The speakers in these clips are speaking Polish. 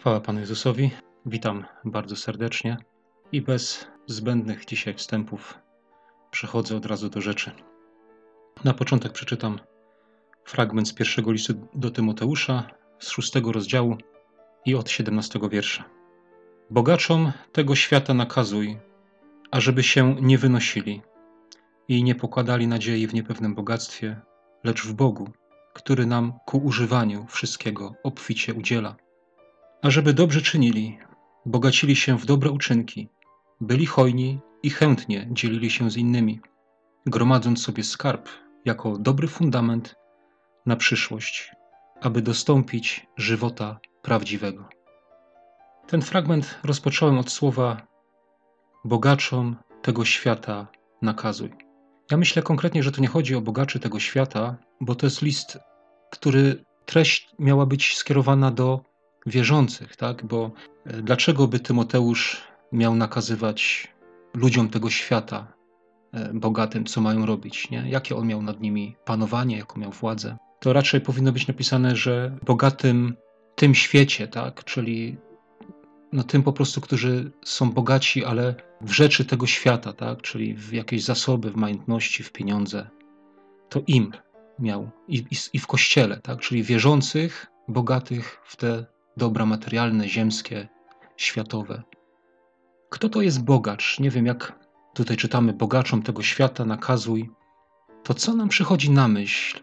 Chwała Panu Jezusowi. Witam bardzo serdecznie i bez zbędnych dzisiaj wstępów przechodzę od razu do rzeczy. Na początek przeczytam fragment z pierwszego listu do Tymoteusza z 6 rozdziału i od 17 wiersza. Bogaczom tego świata nakazuj, ażeby się nie wynosili i nie pokładali nadziei w niepewnym bogactwie, lecz w Bogu, który nam ku używaniu wszystkiego obficie udziela. Ażeby dobrze czynili, bogacili się w dobre uczynki, byli hojni i chętnie dzielili się z innymi, gromadząc sobie skarb jako dobry fundament na przyszłość, aby dostąpić żywota prawdziwego. Ten fragment rozpocząłem od słowa bogaczom tego świata nakazuj. Ja myślę konkretnie, że tu nie chodzi o bogaczy tego świata, bo to jest list, który treść miała być skierowana do wierzących, tak? Bo dlaczego by Tymoteusz miał nakazywać ludziom tego świata bogatym, co mają robić, nie? Jakie on miał nad nimi panowanie, jaką miał władzę? To raczej powinno być napisane, że bogatym tym świecie, tak? Czyli no, tym po prostu, którzy są bogaci, ale w rzeczy tego świata, tak? Czyli w jakieś zasoby, w majątności, w pieniądze. To im miał i w Kościele, tak? Czyli wierzących, bogatych w te dobra materialne, ziemskie, światowe. Kto to jest bogacz? Nie wiem, jak tutaj czytamy, bogaczom tego świata nakazuj. To co nam przychodzi na myśl?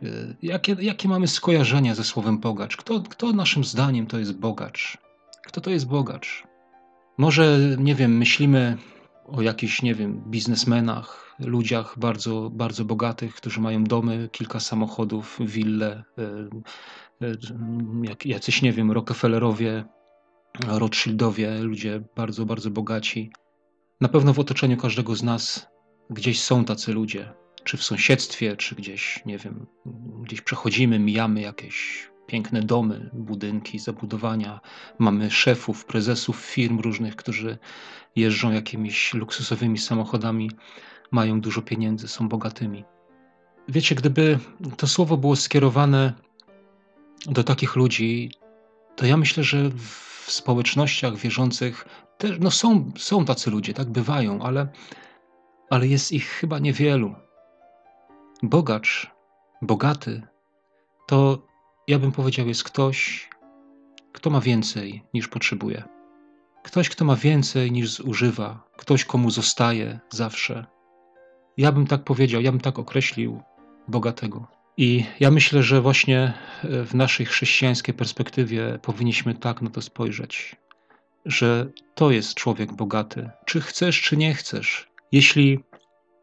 Jakie mamy skojarzenia ze słowem bogacz? Kto naszym zdaniem to jest bogacz? Kto to jest bogacz? Może, nie wiem, myślimy o jakichś, nie wiem, biznesmenach, ludziach bardzo, bardzo bogatych, którzy mają domy, kilka samochodów, wille, jacyś, nie wiem, Rockefellerowie, Rothschildowie, ludzie bardzo, bardzo bogaci. Na pewno w otoczeniu każdego z nas gdzieś są tacy ludzie, czy w sąsiedztwie, czy gdzieś, nie wiem, gdzieś przechodzimy, mijamy jakieś piękne domy, budynki, zabudowania. Mamy szefów, prezesów firm różnych, którzy jeżdżą jakimiś luksusowymi samochodami, mają dużo pieniędzy, są bogatymi. Wiecie, gdyby to słowo było skierowane do takich ludzi, to ja myślę, że w społecznościach wierzących też, no są tacy ludzie, tak bywają, ale jest ich chyba niewielu. Bogacz, bogaty, to ja bym powiedział, jest ktoś, kto ma więcej niż potrzebuje. Ktoś, kto ma więcej niż zużywa. Ktoś, komu zostaje zawsze. Ja bym tak powiedział, ja bym tak określił bogatego. I ja myślę, że właśnie w naszej chrześcijańskiej perspektywie powinniśmy tak na to spojrzeć, że to jest człowiek bogaty. Czy chcesz, czy nie chcesz. Jeśli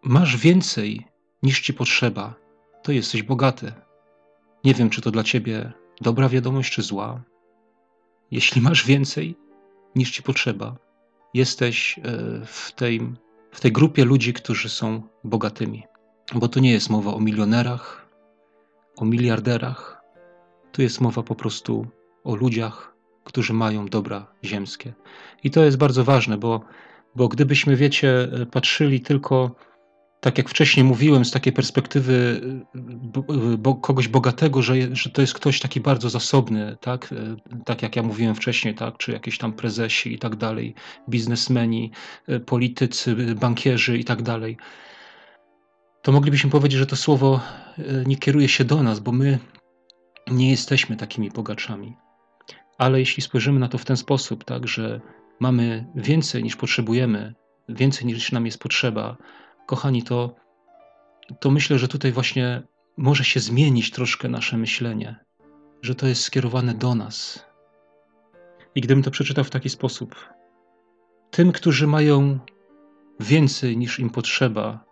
masz więcej niż ci potrzeba, to jesteś bogaty. Nie wiem, czy to dla ciebie dobra wiadomość, czy zła. Jeśli masz więcej niż ci potrzeba, jesteś w tej grupie ludzi, którzy są bogatymi. Bo tu nie jest mowa o milionerach, o miliarderach. Tu jest mowa po prostu o ludziach, którzy mają dobra ziemskie. I to jest bardzo ważne, bo gdybyśmy, wiecie, patrzyli tylko, tak jak wcześniej mówiłem, z takiej perspektywy kogoś bogatego, że to jest ktoś taki bardzo zasobny, tak? Tak jak ja mówiłem wcześniej, tak? Czy jakieś tam prezesi i tak dalej, biznesmeni, politycy, bankierzy i tak dalej, to moglibyśmy powiedzieć, że to słowo nie kieruje się do nas, bo my nie jesteśmy takimi bogaczami. Ale jeśli spojrzymy na to w ten sposób, tak? Że mamy więcej niż potrzebujemy, więcej niż nam jest potrzeba, kochani, to myślę, że tutaj właśnie może się zmienić troszkę nasze myślenie, że to jest skierowane do nas. I gdybym to przeczytał w taki sposób: tym, którzy mają więcej niż im potrzeba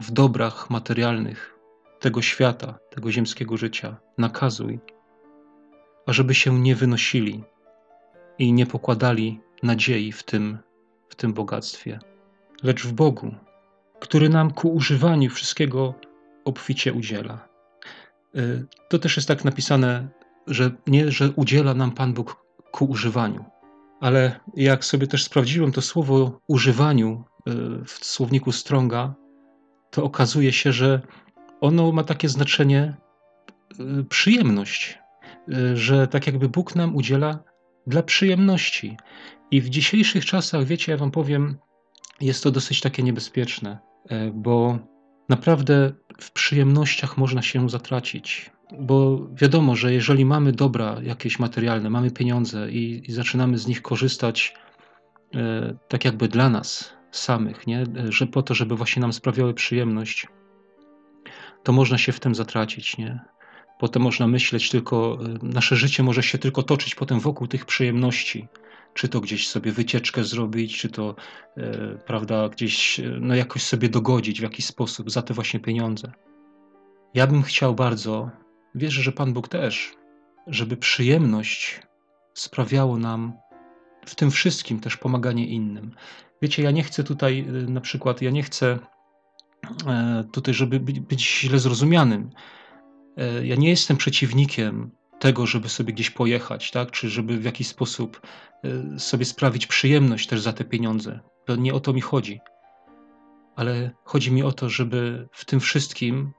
w dobrach materialnych tego świata, tego ziemskiego życia, nakazuj, ażeby się nie wynosili i nie pokładali nadziei w tym bogactwie, lecz w Bogu, który nam ku używaniu wszystkiego obficie udziela. To też jest tak napisane, że nie, że udziela nam Pan Bóg ku używaniu, ale jak sobie też sprawdziłem to słowo używaniu w słowniku Stronga, to okazuje się, że ono ma takie znaczenie przyjemność, że tak jakby Bóg nam udziela dla przyjemności. I w dzisiejszych czasach, wiecie, ja wam powiem, jest to dosyć takie niebezpieczne, bo naprawdę w przyjemnościach można się zatracić. Bo wiadomo, że jeżeli mamy dobra jakieś materialne, mamy pieniądze i zaczynamy z nich korzystać tak jakby dla nas samych, nie? Że po to, żeby właśnie nam sprawiały przyjemność, to można się w tym zatracić, nie? Potem można myśleć tylko, nasze życie może się tylko toczyć potem wokół tych przyjemności. Czy to gdzieś sobie wycieczkę zrobić, czy to prawda, gdzieś no jakoś sobie dogodzić w jakiś sposób za te właśnie pieniądze. Ja bym chciał bardzo, wierzę, że Pan Bóg też, żeby przyjemność sprawiało nam w tym wszystkim też pomaganie innym. Wiecie, ja nie chcę tutaj na przykład, ja nie chcę tutaj, żeby być źle zrozumianym. Ja nie jestem przeciwnikiem tego, żeby sobie gdzieś pojechać, tak? Czy żeby w jakiś sposób sobie sprawić przyjemność też za te pieniądze. To nie o to mi chodzi. Ale chodzi mi o to, żeby w tym wszystkim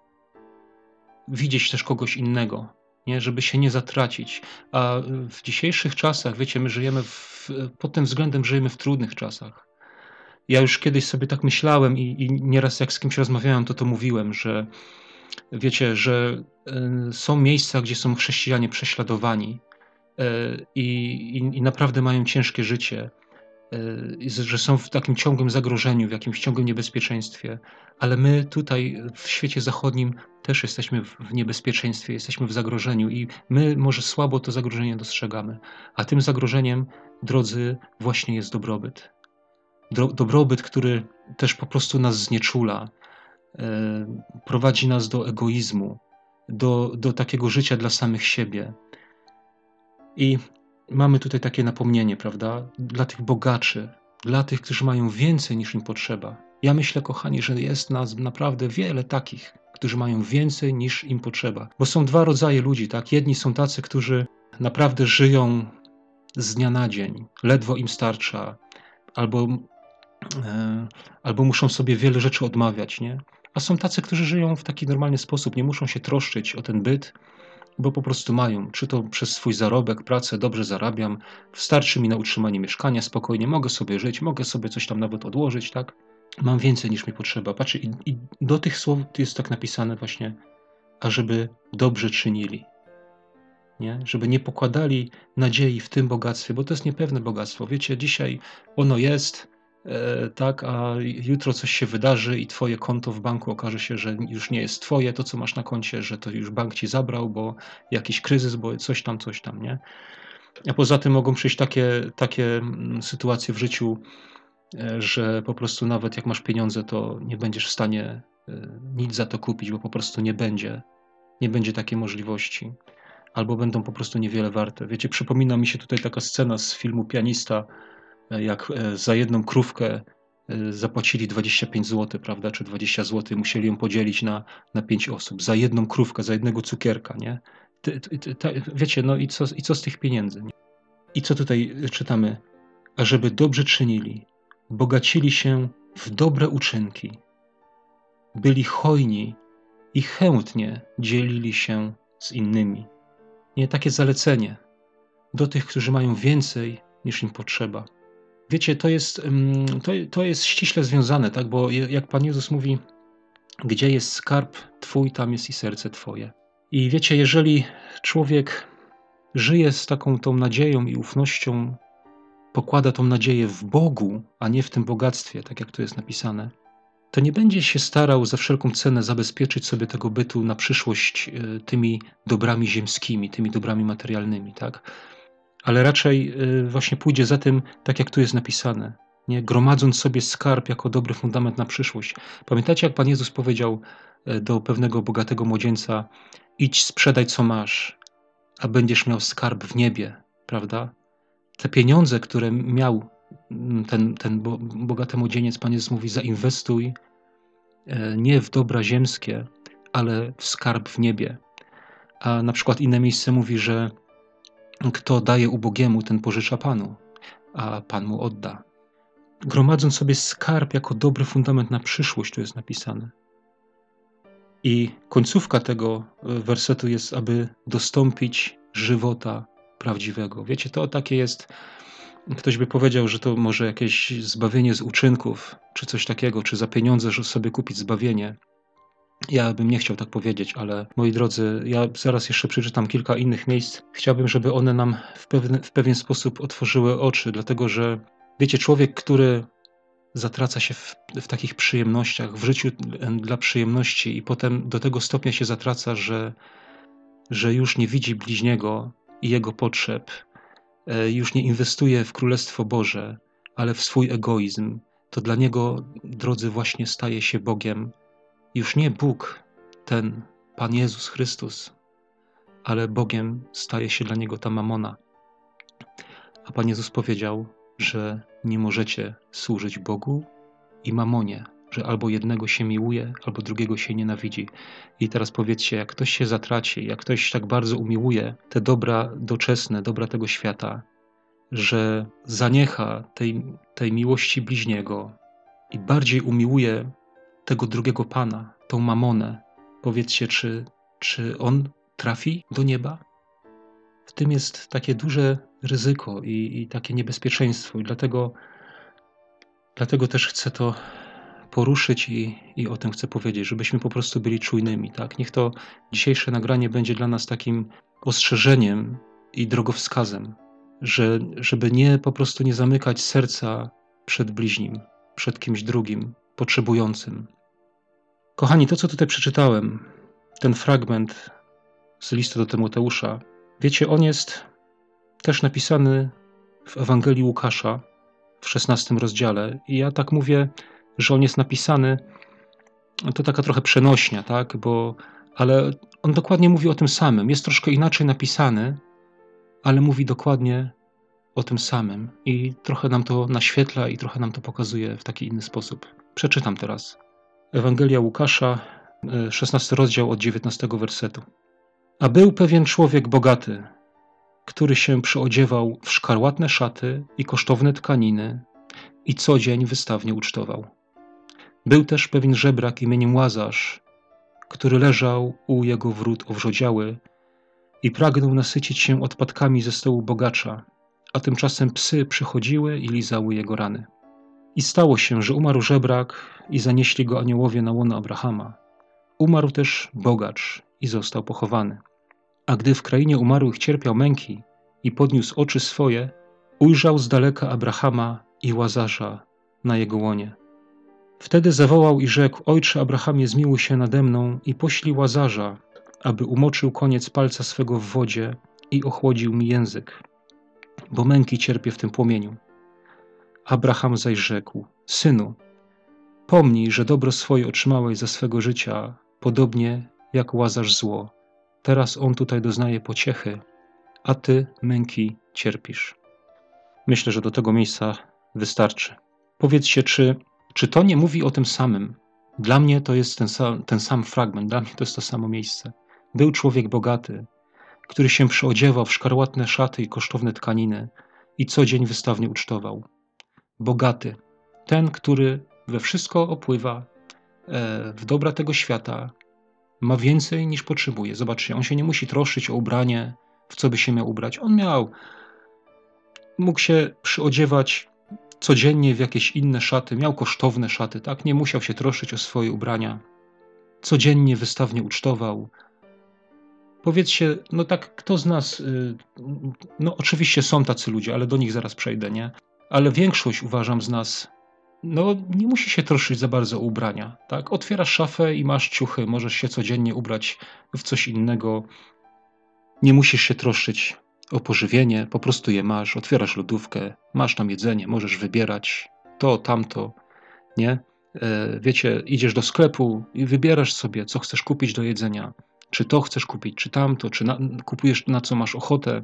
widzieć też kogoś innego, nie? Żeby się nie zatracić. A w dzisiejszych czasach, wiecie, my żyjemy pod tym względem żyjemy w trudnych czasach. Ja już kiedyś sobie tak myślałem i nieraz jak z kimś rozmawiałem, to mówiłem, że wiecie, że są miejsca, gdzie są chrześcijanie prześladowani i naprawdę mają ciężkie życie, że są w takim ciągłym zagrożeniu, w jakimś ciągłym niebezpieczeństwie, ale my tutaj w świecie zachodnim też jesteśmy w niebezpieczeństwie, jesteśmy w zagrożeniu i my może słabo to zagrożenie dostrzegamy, a tym zagrożeniem, drodzy, właśnie jest dobrobyt. Dobrobyt, który też po prostu nas znieczula, prowadzi nas do egoizmu, do takiego życia dla samych siebie. I mamy tutaj takie napomnienie, prawda? Dla tych bogaczy, dla tych, którzy mają więcej niż im potrzeba. Ja myślę, kochani, że jest nas naprawdę wiele takich, którzy mają więcej niż im potrzeba. Bo są dwa rodzaje ludzi, tak? Jedni są tacy, którzy naprawdę żyją z dnia na dzień, ledwo im starcza, albo muszą sobie wiele rzeczy odmawiać, nie? A są tacy, którzy żyją w taki normalny sposób, nie muszą się troszczyć o ten byt, bo po prostu mają, czy to przez swój zarobek, pracę, dobrze zarabiam, starczy mi na utrzymanie mieszkania, spokojnie mogę sobie żyć, mogę sobie coś tam nawet odłożyć, tak? Mam więcej niż mi potrzeba. Patrzcie, i do tych słów jest tak napisane właśnie, ażeby dobrze czynili, nie? Żeby nie pokładali nadziei w tym bogactwie, bo to jest niepewne bogactwo. Wiecie, dzisiaj ono jest, tak, a jutro coś się wydarzy i twoje konto w banku okaże się, że już nie jest twoje, to co masz na koncie, że to już bank ci zabrał, bo jakiś kryzys, bo coś tam, nie? A poza tym mogą przyjść takie sytuacje w życiu, że po prostu nawet jak masz pieniądze, to nie będziesz w stanie nic za to kupić, bo po prostu nie będzie takiej możliwości. Albo będą po prostu niewiele warte. Wiecie, przypomina mi się tutaj taka scena z filmu Pianista, jak za jedną krówkę zapłacili 25 zł, prawda, czy 20 zł, musieli ją podzielić na 5 osób. Za jedną krówkę, za jednego cukierka, nie? Wiecie, no i co z tych pieniędzy? Nie? I co tutaj czytamy? Ażeby dobrze czynili, bogacili się w dobre uczynki, byli hojni i chętnie dzielili się z innymi. Nie, takie zalecenie do tych, którzy mają więcej niż im potrzeba. Wiecie, to jest ściśle związane, tak? Bo jak Pan Jezus mówi, gdzie jest skarb Twój, tam jest i serce Twoje. I wiecie, jeżeli człowiek żyje z taką tą nadzieją i ufnością, pokłada tą nadzieję w Bogu, a nie w tym bogactwie, tak jak tu jest napisane, to nie będzie się starał za wszelką cenę zabezpieczyć sobie tego bytu na przyszłość tymi dobrami ziemskimi, tymi dobrami materialnymi, tak? Ale raczej właśnie pójdzie za tym, tak jak tu jest napisane, nie? Gromadząc sobie skarb jako dobry fundament na przyszłość. Pamiętacie, jak Pan Jezus powiedział do pewnego bogatego młodzieńca: idź, sprzedaj, co masz, a będziesz miał skarb w niebie, prawda? Te pieniądze, które miał ten bogaty młodzieniec, Pan Jezus mówi, zainwestuj nie w dobra ziemskie, ale w skarb w niebie. A na przykład inne miejsce mówi, że kto daje ubogiemu, ten pożycza Panu, a Pan mu odda. Gromadząc sobie skarb jako dobry fundament na przyszłość, tu jest napisane. I końcówka tego wersetu jest, aby dostąpić żywota prawdziwego. Wiecie, to takie jest, ktoś by powiedział, że to może jakieś zbawienie z uczynków, czy coś takiego, czy za pieniądze, żeby sobie kupić zbawienie. Ja bym nie chciał tak powiedzieć, ale moi drodzy, ja zaraz jeszcze przeczytam kilka innych miejsc. Chciałbym, żeby one nam w pewien sposób otworzyły oczy, dlatego że, wiecie, człowiek, który zatraca się w takich przyjemnościach, w życiu dla przyjemności i potem do tego stopnia się zatraca, że już nie widzi bliźniego i jego potrzeb, już nie inwestuje w Królestwo Boże, ale w swój egoizm, to dla niego, drodzy, właśnie staje się Bogiem. Już nie Bóg, ten Pan Jezus Chrystus, ale Bogiem staje się dla niego ta mamona. A Pan Jezus powiedział, że nie możecie służyć Bogu i mamonie, że albo jednego się miłuje, albo drugiego się nienawidzi. I teraz powiedzcie, jak ktoś się zatraci, jak ktoś tak bardzo umiłuje te dobra doczesne, dobra tego świata, że zaniecha tej miłości bliźniego i bardziej umiłuje tego drugiego Pana, tą mamonę, powiedzcie, czy on trafi do nieba? W tym jest takie duże ryzyko i takie niebezpieczeństwo i dlatego też chcę to poruszyć i o tym chcę powiedzieć, żebyśmy po prostu byli czujnymi. Tak? Niech to dzisiejsze nagranie będzie dla nas takim ostrzeżeniem i drogowskazem, żeby po prostu nie zamykać serca przed bliźnim, przed kimś drugim, potrzebującym. Kochani, to co tutaj przeczytałem, ten fragment z listu do Tymoteusza, wiecie, on jest też napisany w Ewangelii Łukasza w 16 rozdziale i ja tak mówię, że on jest napisany, to taka trochę przenośnia, tak? Ale on dokładnie mówi o tym samym, jest troszkę inaczej napisany, ale mówi dokładnie o tym samym i trochę nam to naświetla i trochę nam to pokazuje w taki inny sposób. Przeczytam teraz. Ewangelia Łukasza, 16 rozdział od 19 wersetu. A był pewien człowiek bogaty, który się przyodziewał w szkarłatne szaty i kosztowne tkaniny i co dzień wystawnie ucztował. Był też pewien żebrak imieniem Łazarz, który leżał u jego wrót owrzodziały i pragnął nasycić się odpadkami ze stołu bogacza, a tymczasem psy przychodziły i lizały jego rany. I stało się, że umarł żebrak i zanieśli go aniołowie na łono Abrahama. Umarł też bogacz i został pochowany. A gdy w krainie umarłych cierpiał męki i podniósł oczy swoje, ujrzał z daleka Abrahama i Łazarza na jego łonie. Wtedy zawołał i rzekł: Ojcze Abrahamie, zmiłuj się nade mną i poślij Łazarza, aby umoczył koniec palca swego w wodzie i ochłodził mi język, bo męki cierpię w tym płomieniu. Abraham zaś rzekł: Synu, pomnij, że dobro swoje otrzymałeś za swego życia, podobnie jak Łazarz zło. Teraz on tutaj doznaje pociechy, a ty męki cierpisz. Myślę, że do tego miejsca wystarczy. Powiedzcie, czy to nie mówi o tym samym? Dla mnie to jest ten sam fragment, dla mnie to jest to samo miejsce. Był człowiek bogaty, który się przyodziewał w szkarłatne szaty i kosztowne tkaniny i co dzień wystawnie ucztował. Bogaty, ten, który we wszystko opływa, w dobra tego świata, ma więcej niż potrzebuje. Zobaczcie, on się nie musi troszczyć o ubranie, w co by się miał ubrać. Mógł się przyodziewać codziennie w jakieś inne szaty, miał kosztowne szaty, tak? Nie musiał się troszczyć o swoje ubrania. Codziennie wystawnie ucztował. Powiedzcie, no tak, kto z nas, no oczywiście są tacy ludzie, ale do nich zaraz przejdę, nie? Ale większość, uważam, z nas nie musi się troszczyć za bardzo o ubrania. Tak? Otwierasz szafę i masz ciuchy, możesz się codziennie ubrać w coś innego. Nie musisz się troszczyć o pożywienie, po prostu je masz, otwierasz lodówkę, masz tam jedzenie, możesz wybierać to, tamto, nie? Wiecie, idziesz do sklepu i wybierasz sobie, co chcesz kupić do jedzenia. Czy to chcesz kupić, czy tamto, czy kupujesz na co masz ochotę,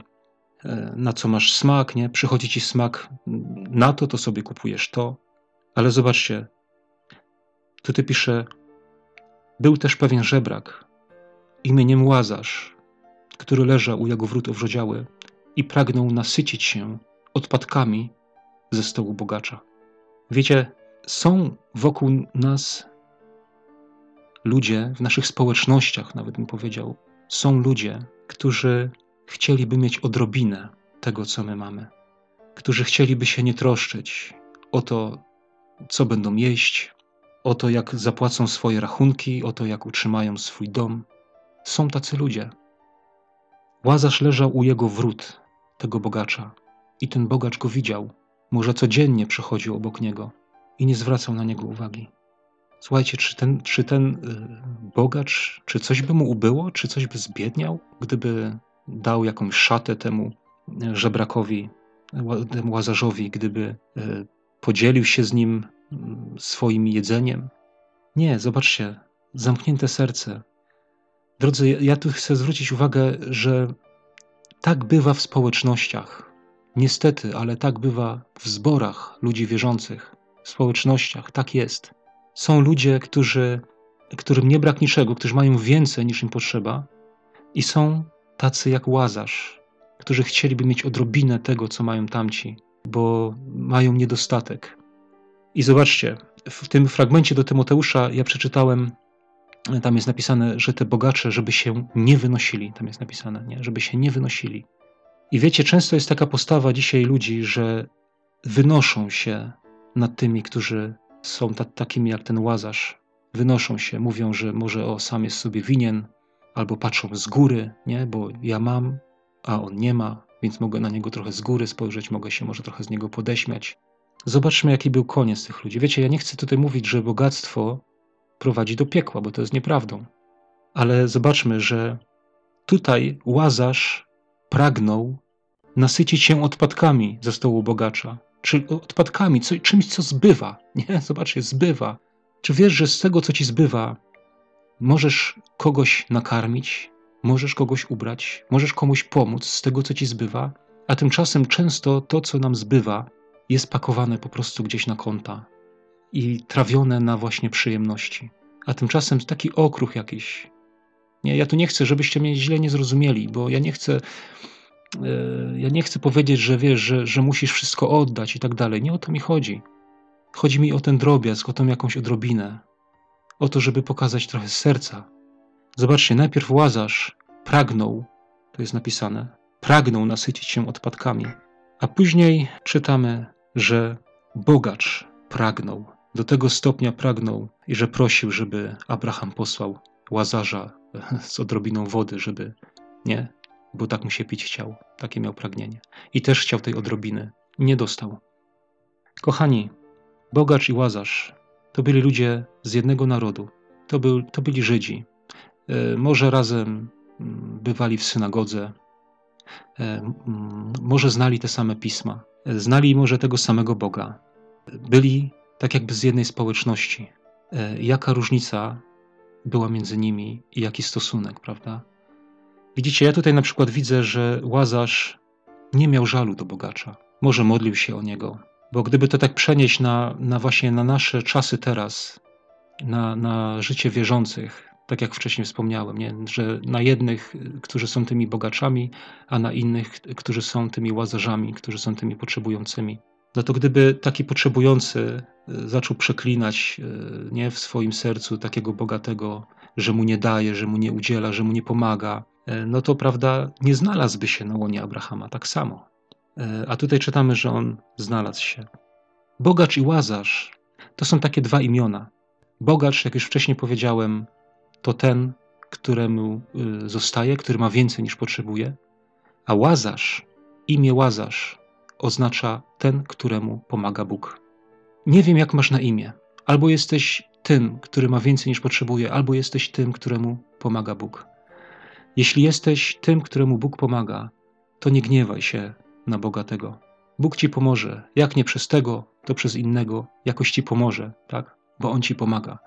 na co masz smak, nie? Przychodzi ci smak na to sobie kupujesz to. Ale zobaczcie, tutaj pisze: był też pewien żebrak imieniem Łazarz, który leżał u jego wrót owrzodziały i pragnął nasycić się odpadkami ze stołu bogacza. Wiecie, są wokół nas ludzie, w naszych społecznościach nawet bym powiedział, są ludzie, którzy chcieliby mieć odrobinę tego, co my mamy, którzy chcieliby się nie troszczyć o to, co będą jeść, o to, jak zapłacą swoje rachunki, o to, jak utrzymają swój dom. Są tacy ludzie. Łazarz leżał u jego wrót, tego bogacza, i ten bogacz go widział. Może codziennie przechodził obok niego i nie zwracał na niego uwagi. Słuchajcie, czy ten bogacz, czy coś by mu ubyło, czy coś by zbiedniał, gdyby dał jakąś szatę temu żebrakowi, temu Łazarzowi, gdyby podzielił się z nim swoim jedzeniem? Nie, zobaczcie, zamknięte serce. Drodzy, ja tu chcę zwrócić uwagę, że tak bywa w społecznościach. Niestety, ale tak bywa w zborach ludzi wierzących, w społecznościach, tak jest. Są ludzie, którym nie brak niczego, którzy mają więcej niż im potrzeba, i są tacy jak Łazarz, którzy chcieliby mieć odrobinę tego, co mają tamci, bo mają niedostatek. I zobaczcie, w tym fragmencie do Tymoteusza ja przeczytałem, tam jest napisane, że te bogacze, żeby się nie wynosili. Tam jest napisane, nie? Żeby się nie wynosili. I wiecie, często jest taka postawa dzisiaj ludzi, że wynoszą się nad tymi, którzy są takimi jak ten Łazarz. Wynoszą się, mówią, że może sam jest sobie winien, albo patrzą z góry, nie? Bo ja mam, a on nie ma, więc mogę na niego trochę z góry spojrzeć, mogę się może trochę z niego podeśmiać. Zobaczmy, jaki był koniec tych ludzi. Wiecie, ja nie chcę tutaj mówić, że bogactwo prowadzi do piekła, bo to jest nieprawdą. Ale zobaczmy, że tutaj Łazarz pragnął nasycić się odpadkami ze stołu bogacza. Czyli odpadkami, czymś, co zbywa. Nie? Zobaczcie, zbywa. Czy wiesz, że z tego, co ci zbywa, możesz kogoś nakarmić, możesz kogoś ubrać, możesz komuś pomóc z tego, co ci zbywa, a tymczasem często to, co nam zbywa, jest pakowane po prostu gdzieś na konta i trawione na właśnie przyjemności. A tymczasem taki okruch jakiś. Nie, ja tu nie chcę, żebyście mnie źle nie zrozumieli, bo ja nie chcę powiedzieć, że wiesz, że musisz wszystko oddać i tak dalej. Nie o to mi chodzi. Chodzi mi o ten drobiazg, o tą jakąś odrobinę. O to, żeby pokazać trochę serca. Zobaczcie, najpierw Łazarz pragnął, to jest napisane, pragnął nasycić się odpadkami. A później czytamy, że bogacz pragnął. Do tego stopnia pragnął i że prosił, żeby Abraham posłał Łazarza z odrobiną wody, żeby nie, bo tak mu się pić chciał. Takie miał pragnienie. I też chciał tej odrobiny. Nie dostał. Kochani, bogacz i Łazarz to byli ludzie z jednego narodu. To byli Żydzi. Może razem bywali w synagodze. Może znali te same pisma. Znali może tego samego Boga. Byli tak jakby z jednej społeczności. Jaka różnica była między nimi i jaki stosunek, prawda? Widzicie, ja tutaj na przykład widzę, że Łazarz nie miał żalu do bogacza. Może modlił się o niego. Bo gdyby to tak przenieść na właśnie na nasze czasy teraz, na życie wierzących, tak jak wcześniej wspomniałem, nie? Że na jednych, którzy są tymi bogaczami, a na innych, którzy są tymi Łazarzami, którzy są tymi potrzebującymi. No to gdyby taki potrzebujący zaczął przeklinać, nie, w swoim sercu takiego bogatego, że mu nie daje, że mu nie udziela, że mu nie pomaga, no to, prawda, nie znalazłby się na łonie Abrahama tak samo. A tutaj czytamy, że on znalazł się. Bogacz i Łazarz to są takie dwa imiona. Bogacz, jak już wcześniej powiedziałem, to ten, któremu zostaje, który ma więcej niż potrzebuje, a Łazarz, imię Łazarz oznacza ten, któremu pomaga Bóg. Nie wiem, jak masz na imię. Albo jesteś tym, który ma więcej niż potrzebuje, albo jesteś tym, któremu pomaga Bóg. Jeśli jesteś tym, któremu Bóg pomaga, to nie gniewaj się na bogatego. Bóg ci pomoże. Jak nie przez tego, to przez innego jakoś ci pomoże, tak? Bo on ci pomaga.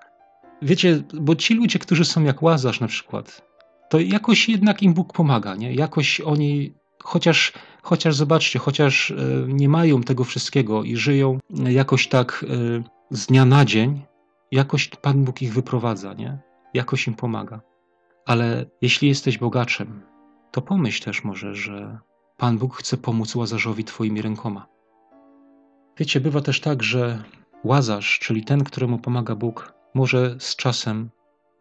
Wiecie, bo ci ludzie, którzy są jak Łazarz na przykład, to jakoś jednak im Bóg pomaga, nie? Jakoś oni, chociaż zobaczcie, chociaż nie mają tego wszystkiego i żyją jakoś tak z dnia na dzień, jakoś Pan Bóg ich wyprowadza, nie? Jakoś im pomaga. Ale jeśli jesteś bogaczem, to pomyśl też może, że Pan Bóg chce pomóc Łazarzowi twoimi rękoma. Wiecie, bywa też tak, że Łazarz, czyli ten, któremu pomaga Bóg, może z czasem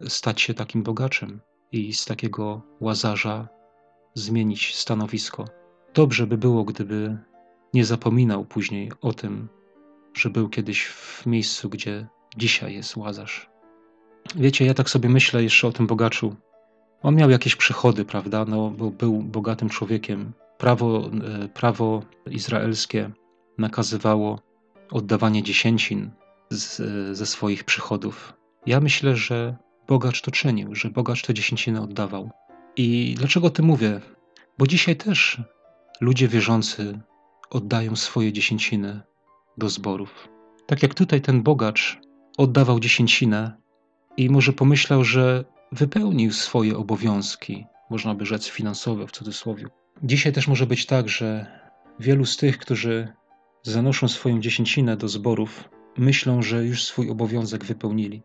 stać się takim bogaczem i z takiego Łazarza zmienić stanowisko. Dobrze by było, gdyby nie zapominał później o tym, że był kiedyś w miejscu, gdzie dzisiaj jest Łazarz. Wiecie, ja tak sobie myślę jeszcze o tym Bogaczu. On miał jakieś przychody, prawda? No, bo był bogatym człowiekiem. Prawo izraelskie nakazywało oddawanie dziesięcin ze swoich przychodów. Ja myślę, że Bogacz to czynił, że Bogacz te dziesięciny oddawał. I dlaczego o tym mówię? Bo dzisiaj też ludzie wierzący oddają swoje dziesięciny do zborów. Tak jak tutaj ten Bogacz oddawał dziesięcinę i może pomyślał, że wypełnił swoje obowiązki, można by rzec finansowe w cudzysłowie. Dzisiaj też może być tak, że wielu z tych, którzy zanoszą swoją dziesięcinę do zborów, myślą, że już swój obowiązek wypełnili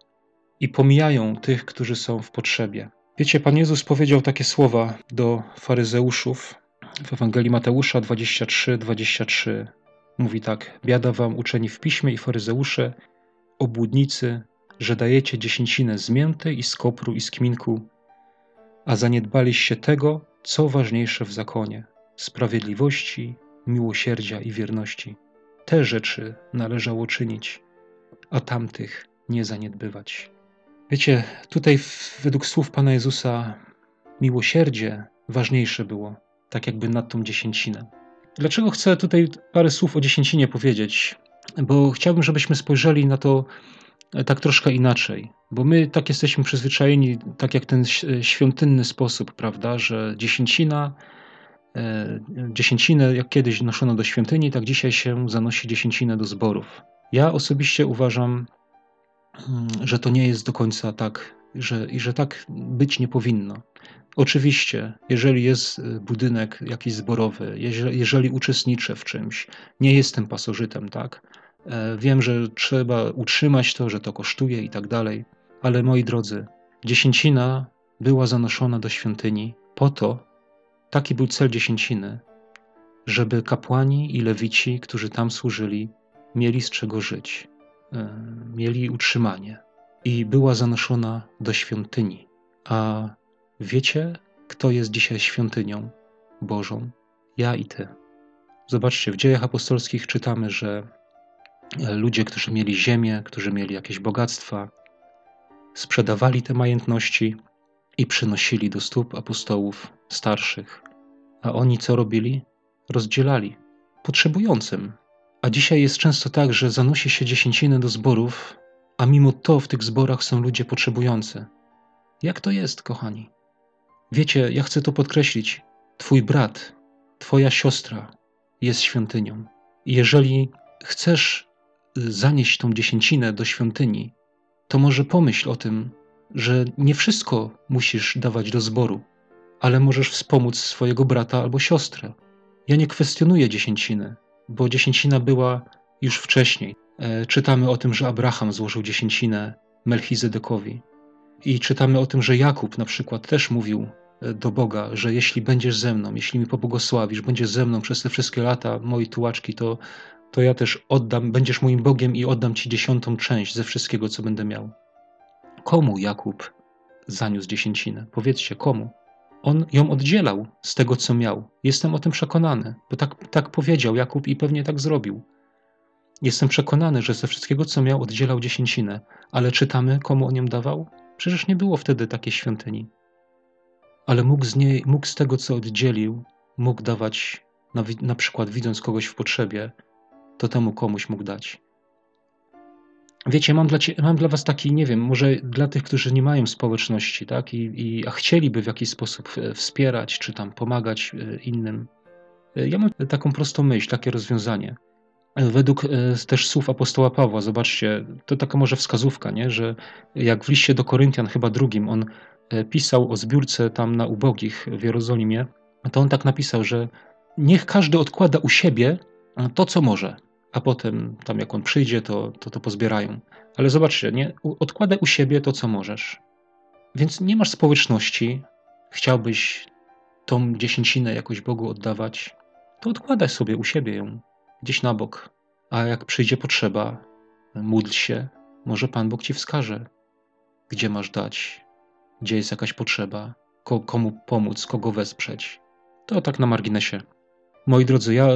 i pomijają tych, którzy są w potrzebie. Wiecie, Pan Jezus powiedział takie słowa do faryzeuszów w Ewangelii Mateusza 23:23. Mówi tak: biada wam, uczeni w piśmie i faryzeusze, obłudnicy, że dajecie dziesięcinę z mięty i z kopru i z kminku, a zaniedbaliście tego, co ważniejsze w zakonie, sprawiedliwości, miłosierdzia i wierności. Te rzeczy należało czynić, a tamtych nie zaniedbywać. Wiecie, tutaj według słów Pana Jezusa miłosierdzie ważniejsze było, tak jakby nad tą dziesięcinę. Dlaczego chcę tutaj parę słów o dziesięcinie powiedzieć? Bo chciałbym, żebyśmy spojrzeli na to tak troszkę inaczej, bo my tak jesteśmy przyzwyczajeni, tak jak ten świątynny sposób, prawda, że dziesięcinę jak kiedyś noszono do świątyni, tak dzisiaj się zanosi dziesięcinę do zborów. Ja osobiście uważam, że to nie jest do końca tak i że tak być nie powinno. Oczywiście, jeżeli jest budynek jakiś zborowy, jeżeli uczestniczę w czymś, nie jestem pasożytem, tak? Wiem, że trzeba utrzymać to, że to kosztuje i tak dalej, ale moi drodzy, dziesięcina była zanoszona do świątyni po to, taki był cel dziesięciny, żeby kapłani i lewici, którzy tam służyli, mieli z czego żyć, mieli utrzymanie i była zanoszona do świątyni. A wiecie, kto jest dzisiaj świątynią Bożą? Ja i ty. Zobaczcie, w Dziejach Apostolskich czytamy, że ludzie, którzy mieli ziemię, którzy mieli jakieś bogactwa, sprzedawali te majątności i przynosili do stóp apostołów starszych. A oni co robili? Rozdzielali potrzebującym. A dzisiaj jest często tak, że zanosi się dziesięciny do zborów, a mimo to w tych zborach są ludzie potrzebujący. Jak to jest, kochani? Wiecie, ja chcę to podkreślić. Twój brat, twoja siostra jest świątynią. I jeżeli chcesz zanieść tą dziesięcinę do świątyni, to może pomyśl o tym, że nie wszystko musisz dawać do zboru, ale możesz wspomóc swojego brata albo siostrę. Ja nie kwestionuję dziesięciny, bo dziesięcina była już wcześniej. Czytamy o tym, że Abraham złożył dziesięcinę Melchizedekowi i czytamy o tym, że Jakub na przykład też mówił do Boga, że jeśli będziesz ze mną, jeśli mi pobłogosławisz, będziesz ze mną przez te wszystkie lata mojej tułaczki, to ja też oddam, będziesz moim Bogiem i oddam Ci 10 część ze wszystkiego, co będę miał. Komu Jakub zaniósł dziesięcinę? Powiedzcie, komu? On ją oddzielał z tego, co miał. Jestem o tym przekonany, bo tak powiedział Jakub i pewnie tak zrobił. Jestem przekonany, że ze wszystkiego, co miał, oddzielał dziesięcinę, ale czytamy, komu on ją dawał? Przecież nie było wtedy takiej świątyni. Ale mógł z tego, co oddzielił, mógł dawać, na przykład widząc kogoś w potrzebie, to temu komuś mógł dać. Wiecie, mam dla was taki, nie wiem, może dla tych, którzy nie mają społeczności, tak, a chcieliby w jakiś sposób wspierać, czy tam pomagać innym. Ja mam taką prostą myśl, takie rozwiązanie. Według też słów apostoła Pawła, zobaczcie, to taka może wskazówka, nie? Że jak w liście do Koryntian, chyba 2, on pisał o zbiórce tam na ubogich w Jerozolimie, to on tak napisał, że niech każdy odkłada u siebie to, co może. A potem, tam jak on przyjdzie, to pozbierają. Ale zobaczcie, nie? Odkładaj u siebie to, co możesz. Więc nie masz społeczności, chciałbyś tą dziesięcinę jakoś Bogu oddawać, to odkładaj sobie u siebie ją, gdzieś na bok. A jak przyjdzie potrzeba, módl się, może Pan Bóg Ci wskaże, gdzie masz dać, gdzie jest jakaś potrzeba, komu pomóc, kogo wesprzeć. To tak na marginesie. Moi drodzy, ja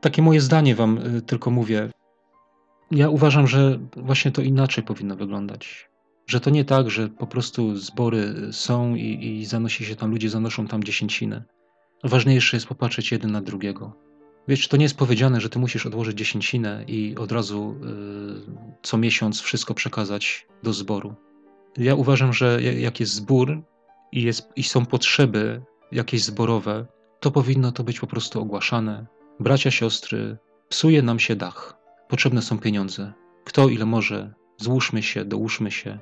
takie moje zdanie wam tylko mówię. Ja uważam, że właśnie to inaczej powinno wyglądać. Że to nie tak, że po prostu zbory są i zanosi się tam, ludzie zanoszą tam dziesięcinę. Ważniejsze jest popatrzeć jeden na drugiego. Wiesz, to nie jest powiedziane, że ty musisz odłożyć dziesięcinę i od razu co miesiąc wszystko przekazać do zboru. Ja uważam, że jak jest zbór i są potrzeby jakieś zborowe, to powinno to być po prostu ogłaszane. Bracia, siostry, psuje nam się dach. Potrzebne są pieniądze. Kto ile może, złóżmy się, dołóżmy się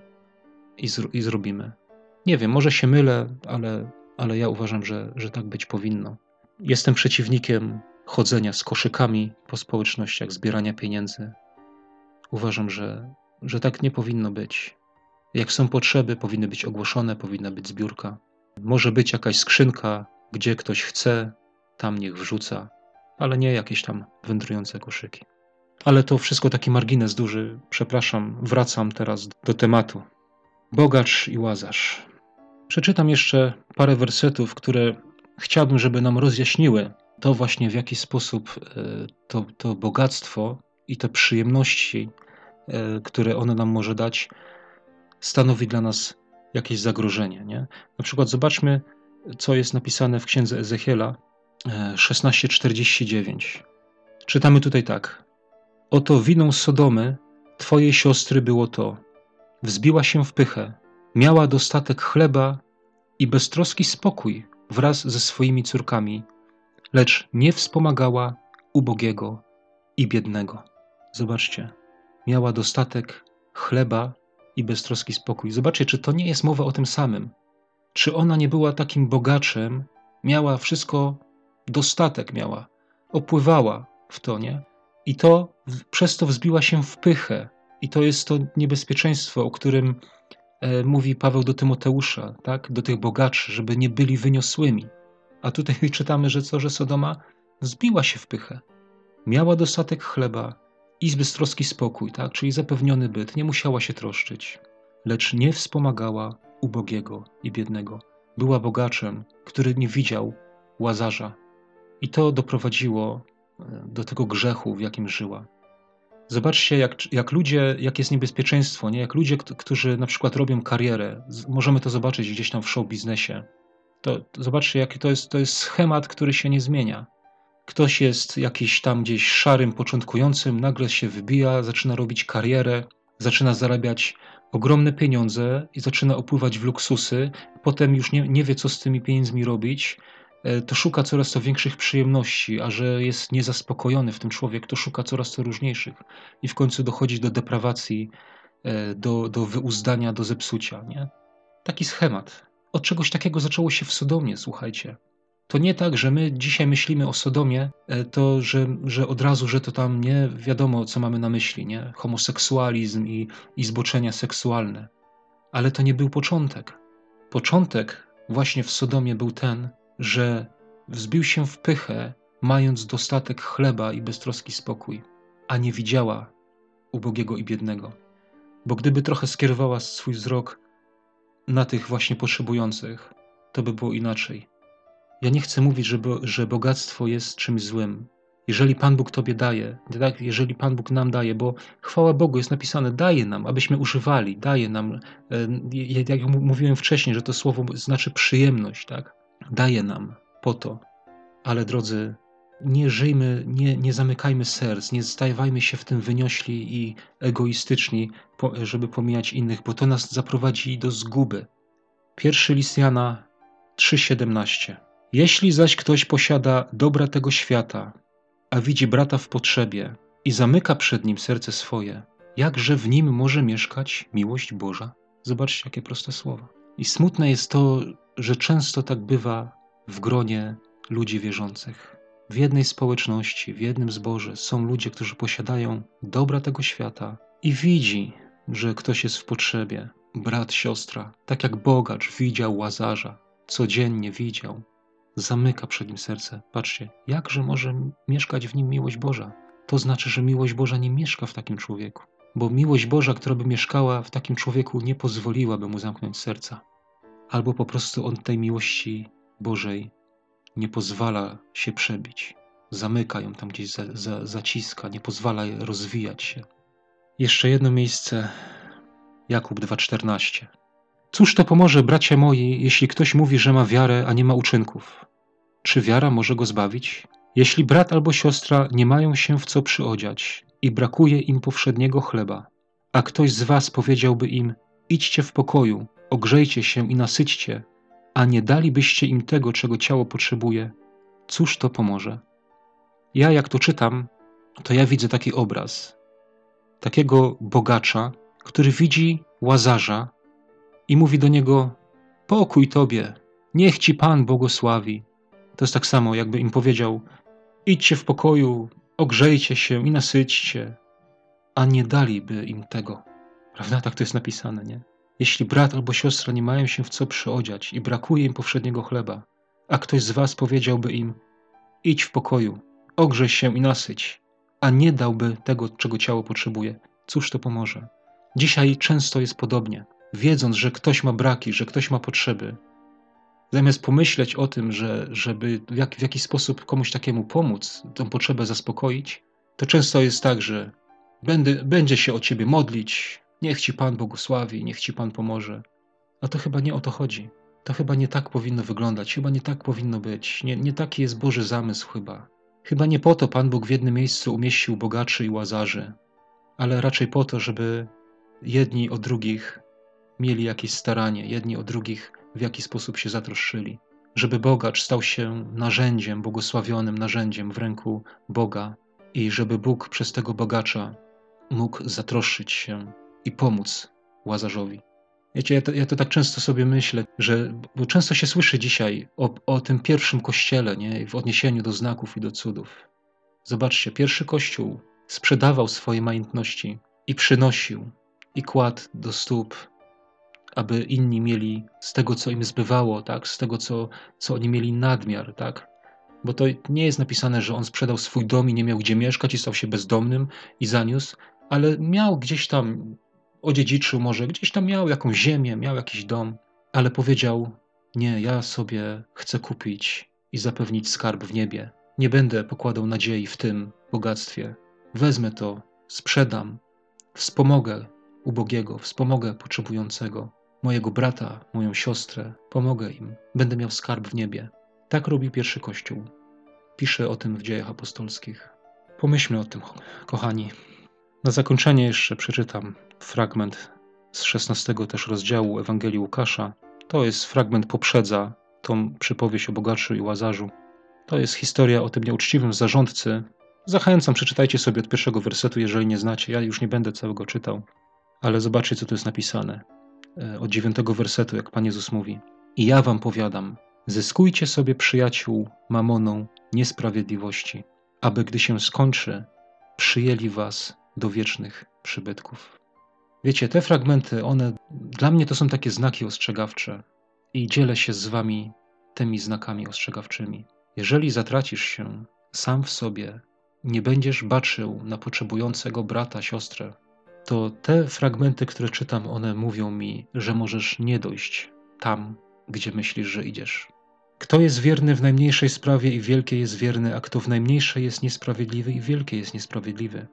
i zrobimy. Nie wiem, może się mylę, ale ja uważam, że tak być powinno. Jestem przeciwnikiem chodzenia z koszykami po społecznościach, zbierania pieniędzy. Uważam, że tak nie powinno być. Jak są potrzeby, powinny być ogłoszone, powinna być zbiórka. Może być jakaś skrzynka, gdzie ktoś chce, tam niech wrzuca, ale nie jakieś tam wędrujące koszyki. Ale to wszystko taki margines duży, przepraszam, wracam teraz do tematu. Bogacz i Łazarz. Przeczytam jeszcze parę wersetów, które chciałbym, żeby nam rozjaśniły to właśnie, w jaki sposób to bogactwo i te przyjemności, które ono nam może dać, stanowi dla nas jakieś zagrożenie, nie? Na przykład zobaczmy, co jest napisane w księdze Ezechiela 16:49. Czytamy tutaj tak. Oto winą Sodomy twojej siostry było to. Wzbiła się w pychę, miała dostatek chleba i beztroski spokój wraz ze swoimi córkami, lecz nie wspomagała ubogiego i biednego. Zobaczcie, miała dostatek chleba i beztroski spokój. Zobaczcie, czy to nie jest mowa o tym samym. Czy ona nie była takim bogaczem, miała wszystko, dostatek miała, opływała w to, nie? I to przez to wzbiła się w pychę. I to jest to niebezpieczeństwo, o którym mówi Paweł do Tymoteusza, tak? Do tych bogaczy, żeby nie byli wyniosłymi. A tutaj czytamy, że co, że Sodoma wzbiła się w pychę. Miała dostatek chleba i beztroski spokój, tak? Czyli zapewniony byt, nie musiała się troszczyć, lecz nie wspomagała ubogiego i biednego. Była bogaczem, który nie widział Łazarza. I to doprowadziło do tego grzechu, w jakim żyła. Zobaczcie, jak ludzie, jak jest niebezpieczeństwo, nie? Jak ludzie, którzy na przykład robią karierę, możemy to zobaczyć gdzieś tam w show biznesie. To zobaczcie, jaki to jest schemat, który się nie zmienia. Ktoś jest jakiś tam gdzieś szarym, początkującym, nagle się wybija, zaczyna robić karierę, zaczyna zarabiać ogromne pieniądze i zaczyna opływać w luksusy, potem już nie wie, co z tymi pieniędzmi robić, to szuka coraz to większych przyjemności, a że jest niezaspokojony w tym człowiek, to szuka coraz to różniejszych i w końcu dochodzi do deprawacji, do wyuzdania, do zepsucia, nie? Taki schemat. Od czegoś takiego zaczęło się w Sodomie, słuchajcie. To nie tak, że my dzisiaj myślimy o Sodomie, to, że od razu, że to tam nie wiadomo, co mamy na myśli, nie? Homoseksualizm i zboczenia seksualne. Ale to nie był początek. Początek właśnie w Sodomie był ten, że wzbił się w pychę, mając dostatek chleba i beztroski spokój, a nie widziała ubogiego i biednego. Bo gdyby trochę skierowała swój wzrok na tych właśnie potrzebujących, to by było inaczej. Ja nie chcę mówić, że bogactwo jest czymś złym. Jeżeli Pan Bóg tobie daje, tak? Jeżeli Pan Bóg nam daje, bo chwała Bogu, jest napisane, daje nam, abyśmy używali, daje nam, jak mówiłem wcześniej, że to słowo znaczy przyjemność, tak? Daje nam po to. Ale drodzy, nie żyjmy, nie zamykajmy serc, nie stawajmy się w tym wyniośli i egoistyczni, żeby pomijać innych, bo to nas zaprowadzi do zguby. Pierwszy list Jana 3:17. Jeśli zaś ktoś posiada dobra tego świata, a widzi brata w potrzebie i zamyka przed nim serce swoje, jakże w nim może mieszkać miłość Boża? Zobaczcie, jakie proste słowa. I smutne jest to, że często tak bywa w gronie ludzi wierzących. W jednej społeczności, w jednym zborze są ludzie, którzy posiadają dobra tego świata i widzi, że ktoś jest w potrzebie, brat, siostra, tak jak bogacz widział Łazarza, codziennie widział, zamyka przed nim serce. Patrzcie, jakże może mieszkać w nim miłość Boża? To znaczy, że miłość Boża nie mieszka w takim człowieku, bo miłość Boża, która by mieszkała w takim człowieku, nie pozwoliłaby mu zamknąć serca. Albo po prostu on tej miłości Bożej nie pozwala się przebić. Zamyka ją tam gdzieś, zaciska, nie pozwala jej rozwijać się. Jeszcze jedno miejsce, Jakub 2,14. Cóż to pomoże, bracia moi, jeśli ktoś mówi, że ma wiarę, a nie ma uczynków? Czy wiara może go zbawić? Jeśli brat albo siostra nie mają się w co przyodziać i brakuje im powszedniego chleba, a ktoś z was powiedziałby im, idźcie w pokoju, ogrzejcie się i nasyćcie, a nie dalibyście im tego, czego ciało potrzebuje, cóż to pomoże? Ja jak to czytam, to ja widzę taki obraz, takiego bogacza, który widzi Łazarza i mówi do niego, pokój tobie, niech ci Pan błogosławi. To jest tak samo, jakby im powiedział, idźcie w pokoju, ogrzejcie się i nasyćcie, a nie daliby im tego. Prawda? Tak to jest napisane, nie? Jeśli brat albo siostra nie mają się w co przyodziać i brakuje im powszedniego chleba, a ktoś z was powiedziałby im, idź w pokoju, ogrzej się i nasyć, a nie dałby tego, czego ciało potrzebuje, cóż to pomoże? Dzisiaj często jest podobnie. Wiedząc, że ktoś ma braki, że ktoś ma potrzeby, zamiast pomyśleć o tym, żeby w jakiś sposób komuś takiemu pomóc, tą potrzebę zaspokoić, to często jest tak, że będzie się o ciebie modlić, niech ci Pan błogosławi, niech ci Pan pomoże. A to chyba nie o to chodzi. To chyba nie tak powinno wyglądać, chyba nie tak powinno być. Nie taki jest Boży zamysł chyba. Chyba nie po to Pan Bóg w jednym miejscu umieścił bogaczy i Łazarzy, ale raczej po to, żeby jedni o drugich mieli jakieś staranie, jedni o drugich w jaki sposób się zatroszczyli. Żeby bogacz stał się narzędziem, błogosławionym narzędziem w ręku Boga i żeby Bóg przez tego bogacza mógł zatroszczyć się i pomóc Łazarzowi. Wiecie, ja to tak często sobie myślę, bo często się słyszy dzisiaj o tym pierwszym kościele, nie? W odniesieniu do znaków i do cudów. Zobaczcie, pierwszy kościół sprzedawał swoje majątności i przynosił i kładł do stóp, aby inni mieli z tego, co im zbywało, tak? Z tego, co oni mieli nadmiar. Tak? Bo to nie jest napisane, że on sprzedał swój dom i nie miał gdzie mieszkać i stał się bezdomnym i zaniósł, ale miał gdzieś tam, odziedziczył może, gdzieś tam miał jakąś ziemię, miał jakiś dom, ale powiedział, nie, ja sobie chcę kupić i zapewnić skarb w niebie. Nie będę pokładał nadziei w tym bogactwie. Wezmę to, sprzedam, wspomogę ubogiego, wspomogę potrzebującego, mojego brata, moją siostrę, pomogę im, będę miał skarb w niebie. Tak robi pierwszy Kościół. Pisze o tym w Dziejach Apostolskich. Pomyślmy o tym, kochani. Na zakończenie jeszcze przeczytam fragment z 16 też rozdziału Ewangelii Łukasza. To jest fragment, poprzedza tą przypowieść o bogaczu i Łazarzu. To jest historia o tym nieuczciwym zarządcy. Zachęcam, przeczytajcie sobie od pierwszego wersetu, jeżeli nie znacie. Ja już nie będę całego czytał, ale zobaczcie, co tu jest napisane. Od 9 wersetu, jak Pan Jezus mówi. I ja wam powiadam, zyskujcie sobie przyjaciół mamoną niesprawiedliwości, aby gdy się skończy, przyjęli was do wiecznych przybytków. Wiecie, te fragmenty, one dla mnie to są takie znaki ostrzegawcze i dzielę się z wami tymi znakami ostrzegawczymi. Jeżeli zatracisz się sam w sobie, nie będziesz baczył na potrzebującego brata, siostrę, to te fragmenty, które czytam, one mówią mi, że możesz nie dojść tam, gdzie myślisz, że idziesz. Kto jest wierny w najmniejszej sprawie i wielkiej jest wierny, a kto w najmniejszej jest niesprawiedliwy i wielkiej jest niesprawiedliwy.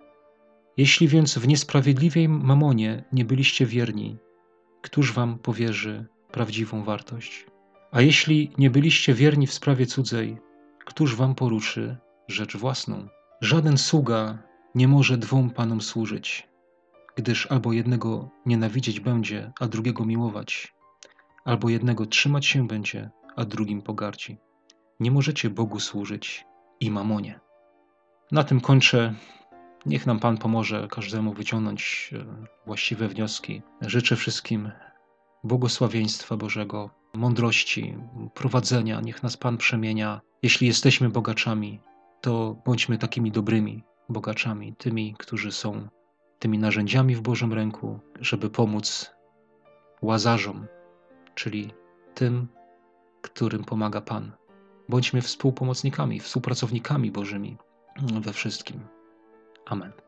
Jeśli więc w niesprawiedliwej mamonie nie byliście wierni, któż wam powierzy prawdziwą wartość? A jeśli nie byliście wierni w sprawie cudzej, któż wam poruszy rzecz własną? Żaden sługa nie może dwóm panom służyć, gdyż albo jednego nienawidzieć będzie, a drugiego miłować, albo jednego trzymać się będzie, a drugim pogardzi. Nie możecie Bogu służyć i mamonie. Na tym kończę. Niech nam Pan pomoże każdemu wyciągnąć właściwe wnioski. Życzę wszystkim błogosławieństwa Bożego, mądrości, prowadzenia. Niech nas Pan przemienia. Jeśli jesteśmy bogaczami, to bądźmy takimi dobrymi bogaczami, tymi, którzy są tymi narzędziami w Bożym ręku, żeby pomóc Łazarzom, czyli tym, którym pomaga Pan. Bądźmy współpracownikami Bożymi we wszystkim. Amen.